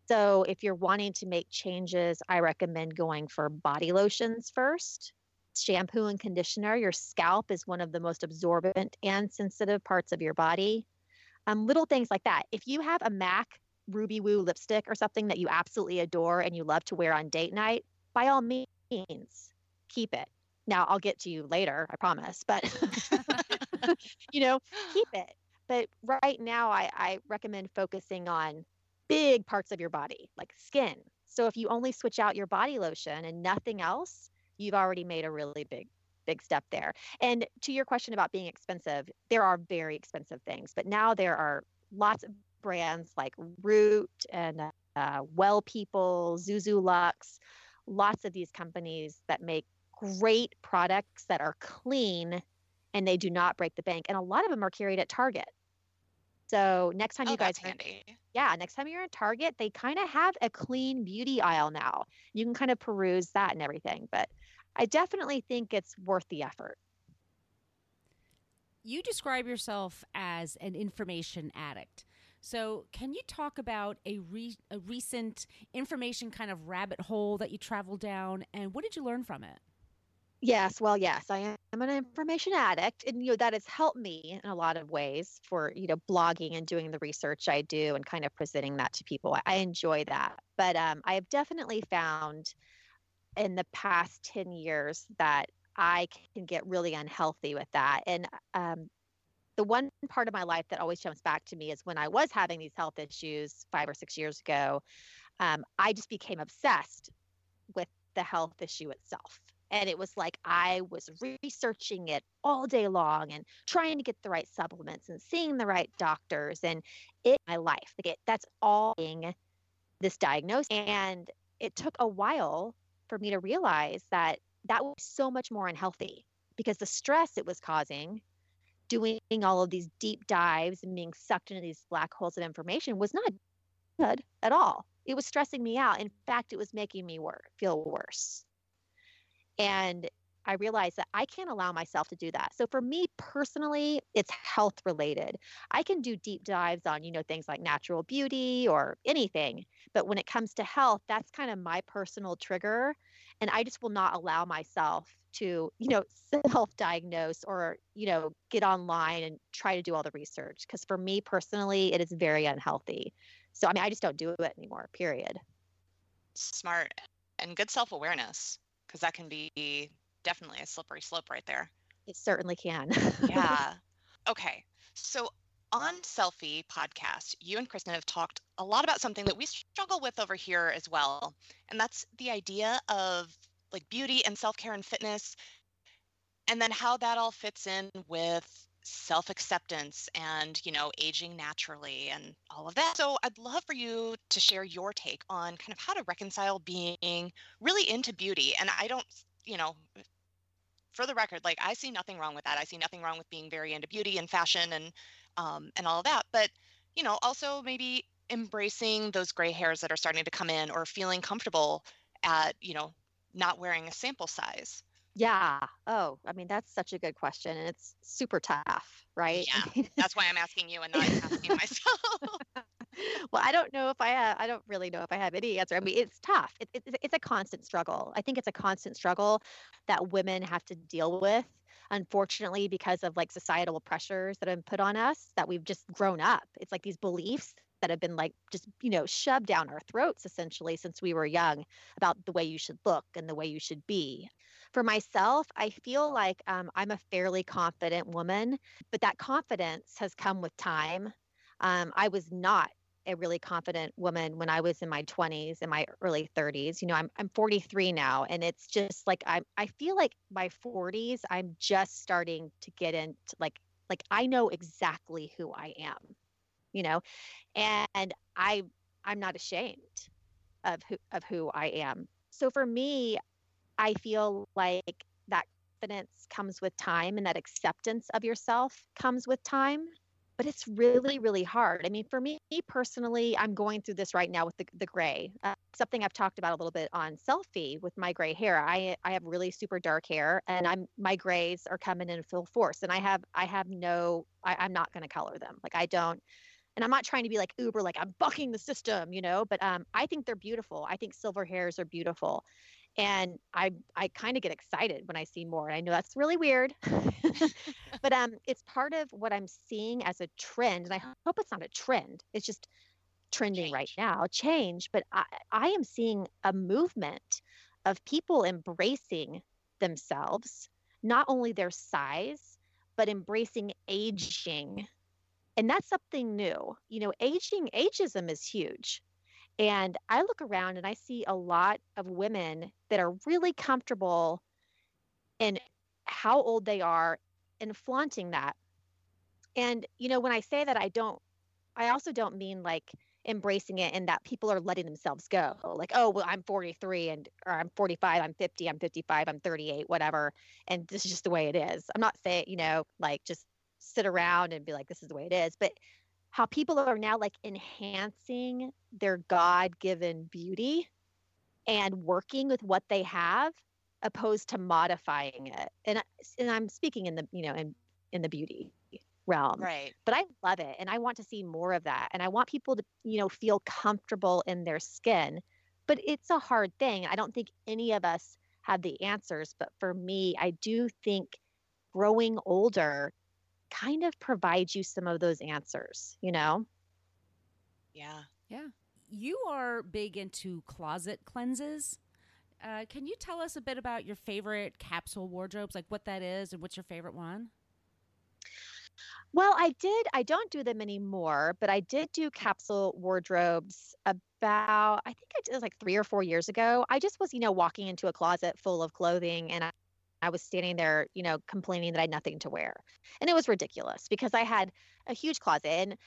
So if you're wanting to make changes, I recommend going for body lotions first. Shampoo and conditioner. Your scalp is one of the most absorbent and sensitive parts of your body. Um, little things like that. If you have a MAC Ruby Woo lipstick or something that you absolutely adore and you love to wear on date night, by all means, keep it. Now, I'll get to you later, I promise, but, you know, keep it. But right now, I, I recommend focusing on big parts of your body, like skin. So if you only switch out your body lotion and nothing else, you've already made a really big, big step there. And to your question about being expensive, there are very expensive things, but now there are lots of brands like Root and uh, Well People, Zuzu Luxe, lots of these companies that make great products that are clean and they do not break the bank. And a lot of them are carried at Target. So next time oh, you guys, that's handy. yeah, next time you're in Target, they kind of have a clean beauty aisle now. You can kind of peruse that and everything, but I definitely think it's worth the effort. You describe yourself as an information addict. So can you talk about a, re- a recent information kind of rabbit hole that you traveled down, and what did you learn from it? Yes. Well, yes, I am an information addict, and, you know, that has helped me in a lot of ways for, you know, blogging and doing the research I do and kind of presenting that to people. I enjoy that. But um, I have definitely found in the past ten years that I can get really unhealthy with that. And um, the one part of my life that always jumps back to me is when I was having these health issues five or six years ago, um, I just became obsessed with the health issue itself. And it was like I was researching it all day long and trying to get the right supplements and seeing the right doctors, and it my life. Like it, that's all being this diagnosis. And it took a while for me to realize that that was so much more unhealthy because the stress it was causing, doing all of these deep dives and being sucked into these black holes of information was not good at all. It was stressing me out. In fact, it was making me wor- feel worse. And I realized that I can't allow myself to do that. So for me personally, it's health related. I can do deep dives on, you know, things like natural beauty or anything. But when it comes to health, that's kind of my personal trigger. And I just will not allow myself to, you know, self-diagnose or, you know, get online and try to do all the research. Because for me personally, it is very unhealthy. So, I mean, I just don't do it anymore, period. Smart and good self-awareness. Because that can be definitely a slippery slope right there. It certainly can. Yeah. Okay. So on Selfie Podcast, you and Kristen have talked a lot about something that we struggle with over here as well. And that's the idea of like beauty and self-care and fitness. And then how that all fits in with self-acceptance and, you know, aging naturally and all of that. So I'd love for you to share your take on kind of how to reconcile being really into beauty. And I don't, you know, for the record, like I see nothing wrong with that. I see nothing wrong with being very into beauty and fashion and, um, and all of that. But, you know, also maybe embracing those gray hairs that are starting to come in or feeling comfortable at, you know, not wearing a sample size. Yeah. Oh, I mean, that's such a good question. And it's super tough, right? Yeah. I mean, that's why I'm asking you and not asking myself. Well, I don't know if I have, I don't really know if I have any answer. I mean, it's tough. It, it, it's a constant struggle. I think it's a constant struggle that women have to deal with, unfortunately, because of like societal pressures that have been put on us that we've just grown up. It's like these beliefs that have been like just, you know, shoved down our throats essentially since we were young about the way you should look and the way you should be. For myself, I feel like um, I'm a fairly confident woman, but that confidence has come with time. Um, I was not a really confident woman when I was in my twenties and my early thirties. You know, I'm I'm forty-three now, and it's just like I I feel like my forties, I'm just starting to get into like like I know exactly who I am, you know, and, and I I'm not ashamed of who of who I am. So for me, I feel like that confidence comes with time and that acceptance of yourself comes with time. But it's really, really hard. I mean, for me personally, I'm going through this right now with the, the gray, uh, something I've talked about a little bit on Selfie with my gray hair. I I have really super dark hair and I'm my grays are coming in full force and I have I have no, I, I'm not going to color them. Like I don't, and I'm not trying to be like Uber, like I'm bucking the system, you know, but um, I think they're beautiful. I think silver hairs are beautiful. And I I kind of get excited when I see more. And I know that's really weird, but um, it's part of what I'm seeing as a trend. And I hope it's not a trend. It's just trending change. Right now, change. But I, I am seeing a movement of people embracing themselves, not only their size, but embracing aging. And that's something new. You know, aging, ageism is huge. And I look around and I see a lot of women that are really comfortable in how old they are and flaunting that. And, you know, when I say that, I don't, I also don't mean like embracing it and that people are letting themselves go. Like, oh, well, I'm forty-three and or I'm forty-five, I'm fifty, I'm fifty-five, I'm thirty-eight, whatever. And this is just the way it is. I'm not saying, you know, like just sit around and be like, this is the way it is. But how people are now like enhancing their God-given beauty and working with what they have opposed to modifying it. And, and I'm speaking in the, you know, in, in the beauty realm, right? But I love it. And I want to see more of that. And I want people to, you know, feel comfortable in their skin, but it's a hard thing. I don't think any of us have the answers, but for me, I do think growing older kind of provide you some of those answers, you know? Yeah. Yeah. You are big into closet cleanses. Uh, can you tell us a bit about your favorite capsule wardrobes, like what that is and what's your favorite one? Well, I did. I don't do them anymore, but I did do capsule wardrobes about, I think I did it like three or four years ago. I just was, you know, walking into a closet full of clothing and I I was standing there, you know, complaining that I had nothing to wear. And it was ridiculous because I had a huge closet and,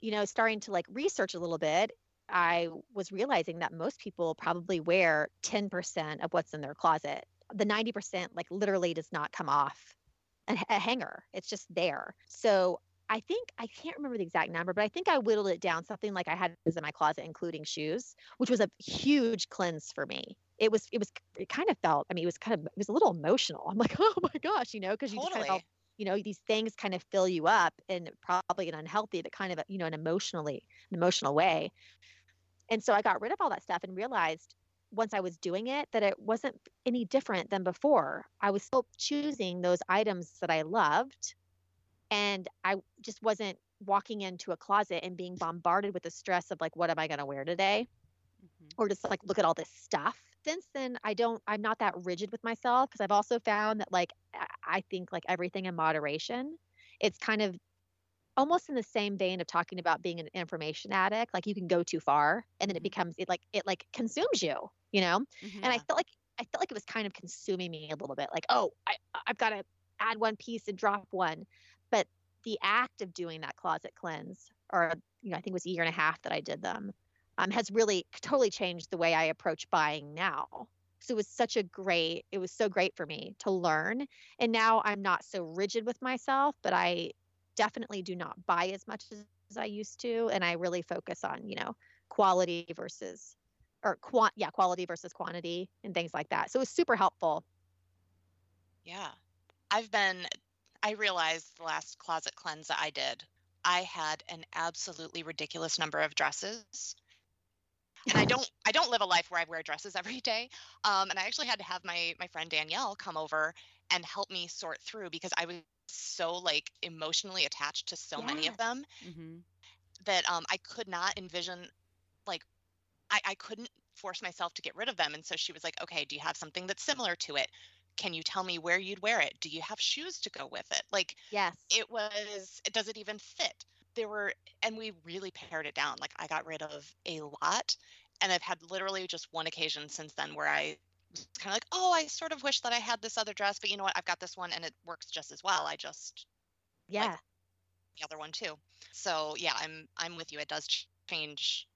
you know, starting to like research a little bit, I was realizing that most people probably wear ten percent of what's in their closet. The ninety percent like literally does not come off a, a hanger. It's just there. So I think, I can't remember the exact number, but I think I whittled it down. Something like I had in my closet, including shoes, which was a huge cleanse for me. It was, it was, it kind of felt, I mean, it was kind of, it was a little emotional. I'm like, oh my gosh, you know, cause you totally. Just kind of, you know, these things kind of fill you up in probably an unhealthy, but kind of, you know, an emotionally, an emotional way. And so I got rid of all that stuff and realized once I was doing it, that it wasn't any different than before. I was still choosing those items that I loved and I just wasn't walking into a closet and being bombarded with the stress of like, what am I going to wear today? Mm-hmm. Or just like, look at all this stuff. Since then, I don't, I'm not that rigid with myself because I've also found that like, I think like everything in moderation, it's kind of almost in the same vein of talking about being an information addict. Like you can go too far and then it becomes, it like, it like consumes you, you know? Mm-hmm. And I felt like, I felt like it was kind of consuming me a little bit. Like, oh, I, I've got to add one piece and drop one. But the act of doing that closet cleanse or, you know, I think it was a year and a half that I did them. Um, has really totally changed the way I approach buying now. So it was such a great, it was so great for me to learn. And now I'm not so rigid with myself, but I definitely do not buy as much as, as I used to. And I really focus on, you know, quality versus, or quant, yeah, quality versus quantity and things like that. So it was super helpful. Yeah. I've been, I realized the last closet cleanse that I did, I had an absolutely ridiculous number of dresses. And I don't, I don't live a life where I wear dresses every day. Um, and I actually had to have my, my friend Danielle come over and help me sort through because I was so like emotionally attached to so yeah. many of them mm-hmm. that um, I could not envision, like, I, I couldn't force myself to get rid of them. And so she was like, okay, do you have something that's similar to it? Can you tell me where you'd wear it? Do you have shoes to go with it? Like, yes, it was, does it even fit? There were, and we really pared it down. Like I got rid of a lot and I've had literally just one occasion since then where I was kind of like, oh, I sort of wish that I had this other dress, but you know what? I've got this one and it works just as well. I just, yeah, like the other one too. So yeah, I'm, I'm with you. It does change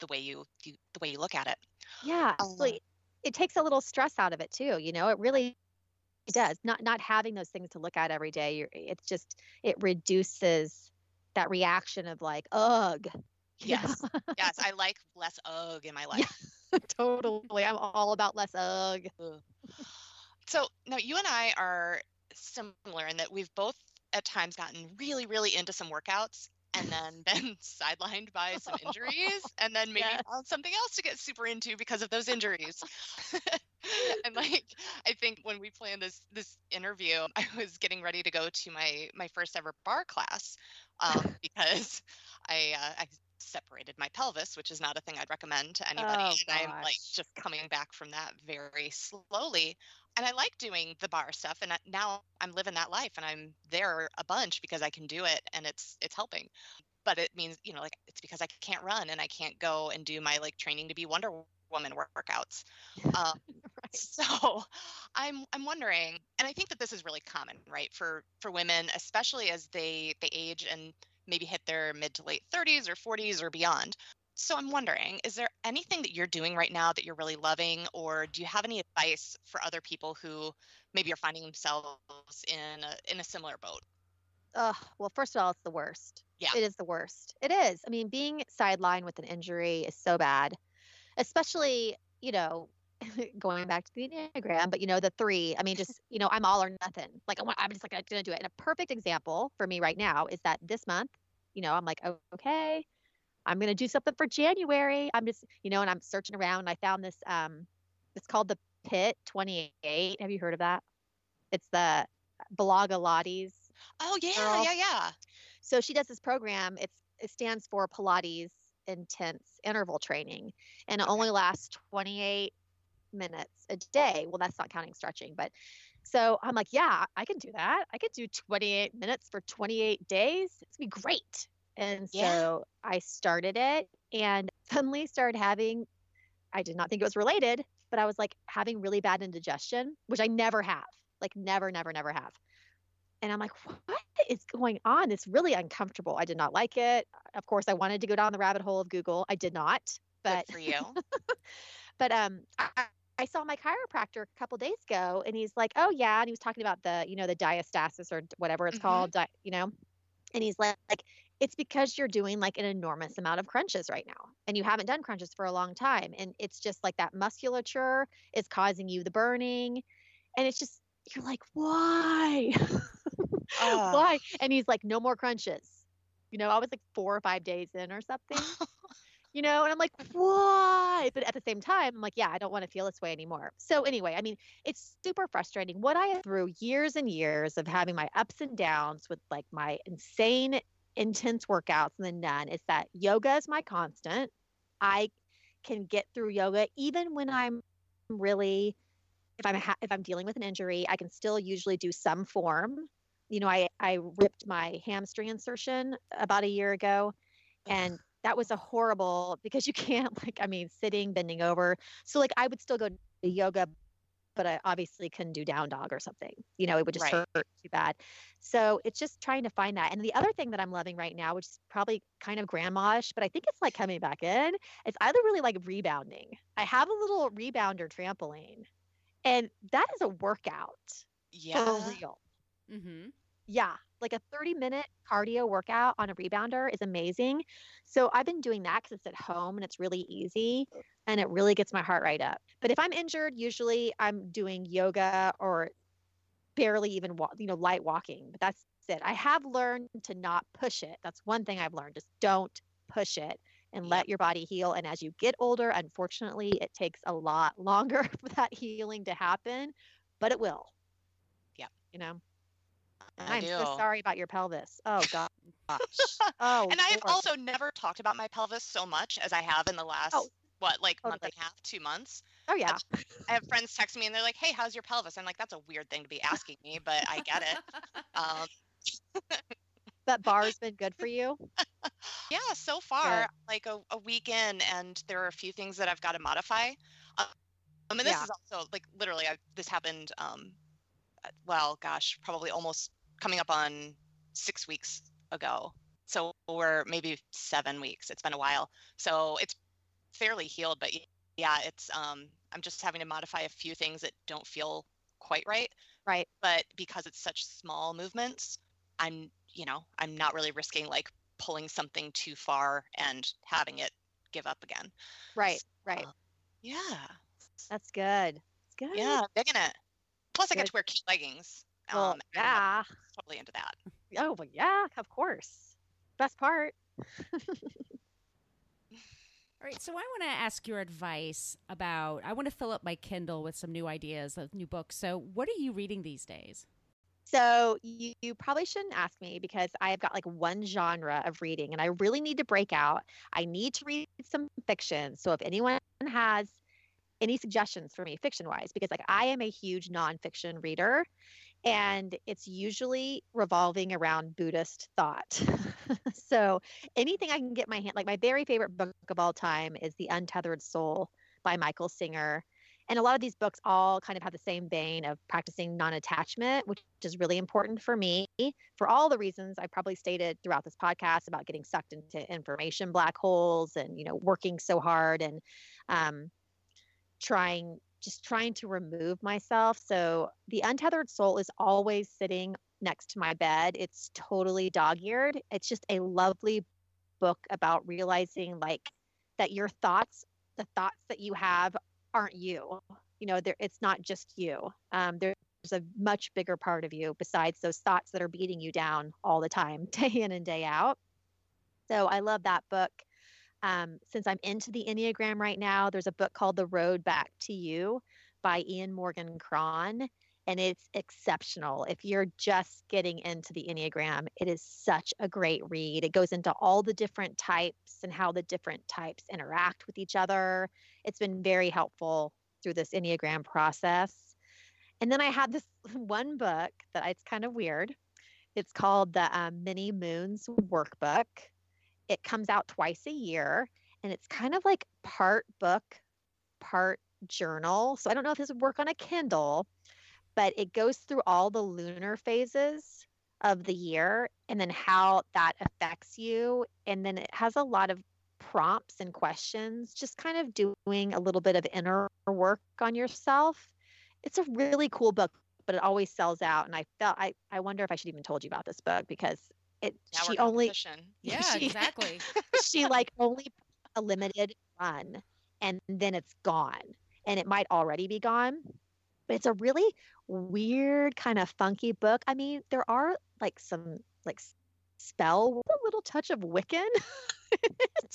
the way you, you the way you look at it. Yeah. Um, so it, it takes a little stress out of it too. You know, it really It does. Not not having those things to look at every day, you're, it's just, it reduces that reaction of like, ugh. Yes. Yes. I like less ugh in my life. Yeah, totally. I'm all about less ugh. So now you and I are similar in that we've both at times gotten really, really into some workouts and then been sidelined by some injuries and then maybe yes. found something else to get super into because of those injuries. And like, I think when we planned this this interview, I was getting ready to go to my, my first ever bar class um, because I, uh, I separated my pelvis, which is not a thing I'd recommend to anybody. Oh, and I'm like just coming back from that very slowly. And I like doing the bar stuff, and now I'm living that life, and I'm there a bunch because I can do it, and it's it's helping. But it means, you know, like it's because I can't run, and I can't go and do my like training to be Wonder Woman workouts. Um, right. So I'm I'm wondering, and I think that this is really common, right, for for women, especially as they they age and maybe hit their mid to late thirties or forties or beyond. So I'm wondering, is there anything that you're doing right now that you're really loving, or do you have any advice for other people who maybe are finding themselves in a, in a similar boat? Oh, well, first of all, it's the worst. Yeah. It is the worst. It is. I mean, being sidelined with an injury is so bad, especially, you know, going back to the Enneagram, but you know, the three, I mean, just, you know, I'm all or nothing. Like I want, I'm just like, I'm going to do it. And a perfect example for me right now is that this month, you know, I'm like, oh, okay, I'm going to do something for January. I'm just, you know, and I'm searching around and I found this, um, it's called the P I T twenty-eight. Have you heard of that? It's the Blogilates. Oh yeah. Girl. Yeah. Yeah. So she does this program. It's, it stands for Pilates Intense Interval Training, and it only lasts twenty-eight minutes a day. Well, that's not counting stretching, but so I'm like, yeah, I can do that. I could do twenty-eight minutes for twenty-eight days. It's gonna be great. And so yeah. I started it and suddenly started having, I did not think it was related, but I was like having really bad indigestion, which I never have, like never, never, never have. And I'm like, what is going on? It's really uncomfortable. I did not like it. Of course, I wanted to go down the rabbit hole of Google. I did not, but good for you. But um, I, I saw my chiropractor a couple days ago and he's like, oh yeah. And he was talking about the, you know, the diastasis or whatever it's mm-hmm. called, di- you know, and he's like, like, it's because you're doing like an enormous amount of crunches right now and you haven't done crunches for a long time. And it's just like that musculature is causing you the burning. And it's just, you're like, why? Uh. Why? And he's like, no more crunches. You know, I was like four or five days in or something, you know, and I'm like, why? But at the same time, I'm like, yeah, I don't want to feel this way anymore. So anyway, I mean, it's super frustrating. What I through years and years of having my ups and downs with like my insane intense workouts and then none, is that yoga is my constant. I can get through yoga even when I'm really, if I'm ha- if I'm dealing with an injury, I can still usually do some form. You know, I, I ripped my hamstring insertion about a year ago, and that was a horrible, because you can't like, I mean, sitting, bending over. So like I would still go to yoga, but I obviously couldn't do down dog or something, you know, it would just right. hurt too bad. So it's just trying to find that. And the other thing that I'm loving right now, which is probably kind of grandma-ish, but I think it's like coming back in, is I really like rebounding. I have a little rebounder trampoline, and that is a workout. Yeah. For real. Mm-hmm. Yeah. Like a thirty minute cardio workout on a rebounder is amazing. So I've been doing that because it's at home and it's really easy and it really gets my heart right up. But if I'm injured, usually I'm doing yoga or barely even, walk, you know, light walking, but that's it. I have learned to not push it. That's one thing I've learned. Just don't push it and let your body heal. And as you get older, unfortunately, it takes a lot longer for that healing to happen, but it will. Yeah. You know? I I'm do. So sorry about your pelvis. Oh, gosh. Oh, and I have also never talked about my pelvis so much as I have in the last, oh. what, like oh, month okay. and a half, two months. Oh, yeah. I have friends text me and they're like, hey, how's your pelvis? I'm like, that's a weird thing to be asking me, but I get it. Um, but bar's been good for you? Yeah, so far, good. Like a, a week in, and there are a few things that I've got to modify. Um, and this yeah. is also, like, literally, I, this happened, um, well, gosh, probably almost coming up on six weeks ago. So we're maybe seven weeks. It's been a while. So it's fairly healed, but yeah, it's, um, I'm just having to modify a few things that don't feel quite right, Right. But because it's such small movements, I'm, you know, I'm not really risking like pulling something too far and having it give up again. Right. So, right. Uh, yeah. That's good. It's good. Yeah. Digging it. Plus good. I get to wear cute leggings. Well, um, yeah. I'm totally into that. Oh, well, yeah, of course. Best part. All right, so I want to ask your advice about, I want to fill up my Kindle with some new ideas, of new books. So what are you reading these days? So you, you probably shouldn't ask me because I've got like one genre of reading and I really need to break out. I need to read some fiction. So if anyone has any suggestions for me fiction-wise, because like I am a huge nonfiction reader and it's usually revolving around Buddhist thought. So anything I can get my hand, like my very favorite book of all time is The Untethered Soul by Michael Singer. And a lot of these books all kind of have the same vein of practicing non-attachment, which is really important for me for all the reasons I probably stated throughout this podcast about getting sucked into information black holes and, you know, working so hard and um, trying, just trying to remove myself. So The Untethered Soul is always sitting next to my bed. It's totally dog-eared. It's just a lovely book about realizing like that your thoughts, the thoughts that you have aren't you, you know, there, it's not just you. Um, there's a much bigger part of you besides those thoughts that are beating you down all the time, day in and day out. So I love that book. Um, since I'm into the Enneagram right now, there's a book called The Road Back to You by Ian Morgan Cron. And it's exceptional. If you're just getting into the Enneagram, it is such a great read. It goes into all the different types and how the different types interact with each other. It's been very helpful through this Enneagram process. And then I had this one book that it's kind of weird. It's called the um, Many Moons Workbook. It comes out twice a year, and it's kind of like part book, part journal. So I don't know if this would work on a Kindle, but it goes through all the lunar phases of the year and then how that affects you. And then it has a lot of prompts and questions, just kind of doing a little bit of inner work on yourself. It's a really cool book, but it always sells out. And I felt, I, I wonder if I should even told you about this book because it, now she only, yeah, she, exactly. She like only a limited run and then it's gone, and it might already be gone. But it's a really weird kind of funky book. I mean, there are like some like spell, a little touch of Wiccan.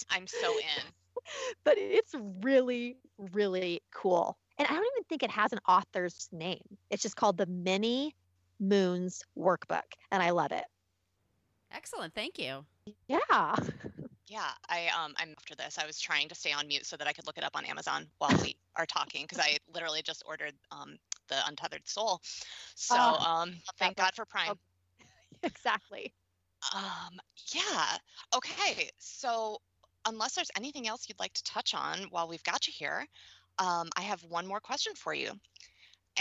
I'm so in. But it's really, really cool. And I don't even think it has an author's name. It's just called the Many Moons Workbook. And I love it. Excellent. Thank you. Yeah. Yeah, I um I'm after this. I was trying to stay on mute so that I could look it up on Amazon while we are talking because I literally just ordered um The Untethered Soul. So uh, um thank God for Prime. Oh, exactly. Um yeah. Okay. So unless there's anything else you'd like to touch on while we've got you here, um I have one more question for you.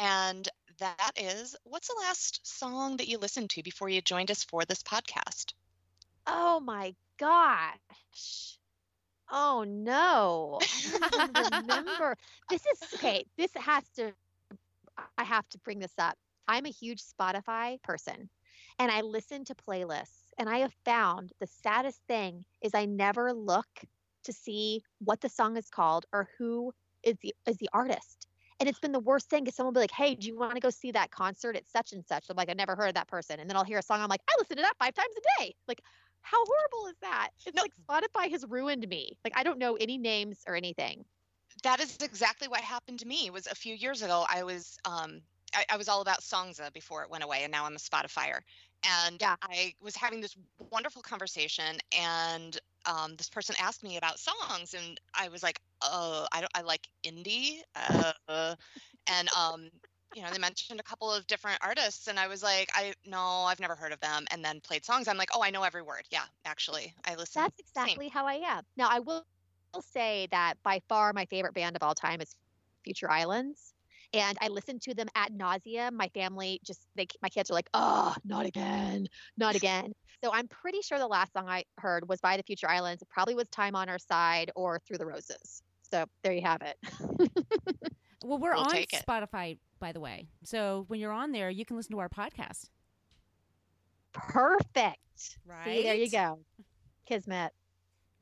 And that is, what's the last song that you listened to before you joined us for this podcast? Oh my gosh. Oh no. I don't remember. This is okay. This has to, I have to bring this up. I'm a huge Spotify person and I listen to playlists, and I have found the saddest thing is I never look to see what the song is called or who is the, is the artist. And it's been the worst thing because someone will be like, hey, do you want to go see that concert at such and such? I'm like, I've never heard of that person. And then I'll hear a song. I'm like, I listen to that five times a day. Like, how horrible is that? It's no. Like Spotify has ruined me. Like, I don't know any names or anything. That is exactly what happened to me. It was a few years ago. I was um, I, I was all about Songza before it went away, and now I'm a Spotifyer. And yeah. I was having this wonderful conversation, and um, this person asked me about songs, and I was like, oh, I, don't, I like indie. Uh, and, um, you know, they mentioned a couple of different artists, and I was like, I no, I've never heard of them, and then played songs. I'm like, oh, I know every word. Yeah, actually, I listen. That's exactly Same. How I am. Now, I will say that by far my favorite band of all time is Future Islands. And I listen to them ad nauseum. My family just, they, my kids are like, oh, not again, not again. So I'm pretty sure the last song I heard was by the Future Islands. It probably was Time on Our Side or Through the Roses. So there you have it. Well, we're we'll on Spotify by the way. So when you're on there, you can listen to our podcast. Perfect. Right. See, there you go. Kismet.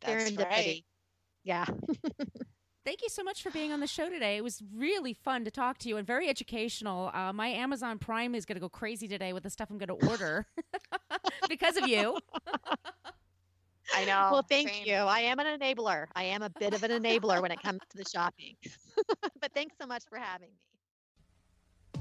That's right. Yeah. Thank you so much for being on the show today. It was really fun to talk to you and very educational. Uh, my Amazon Prime is going to go crazy today with the stuff I'm going to order because of you. I know. Well, thank Same. you. I am an enabler. I am a bit of an enabler when it comes to the shopping. But thanks so much for having me.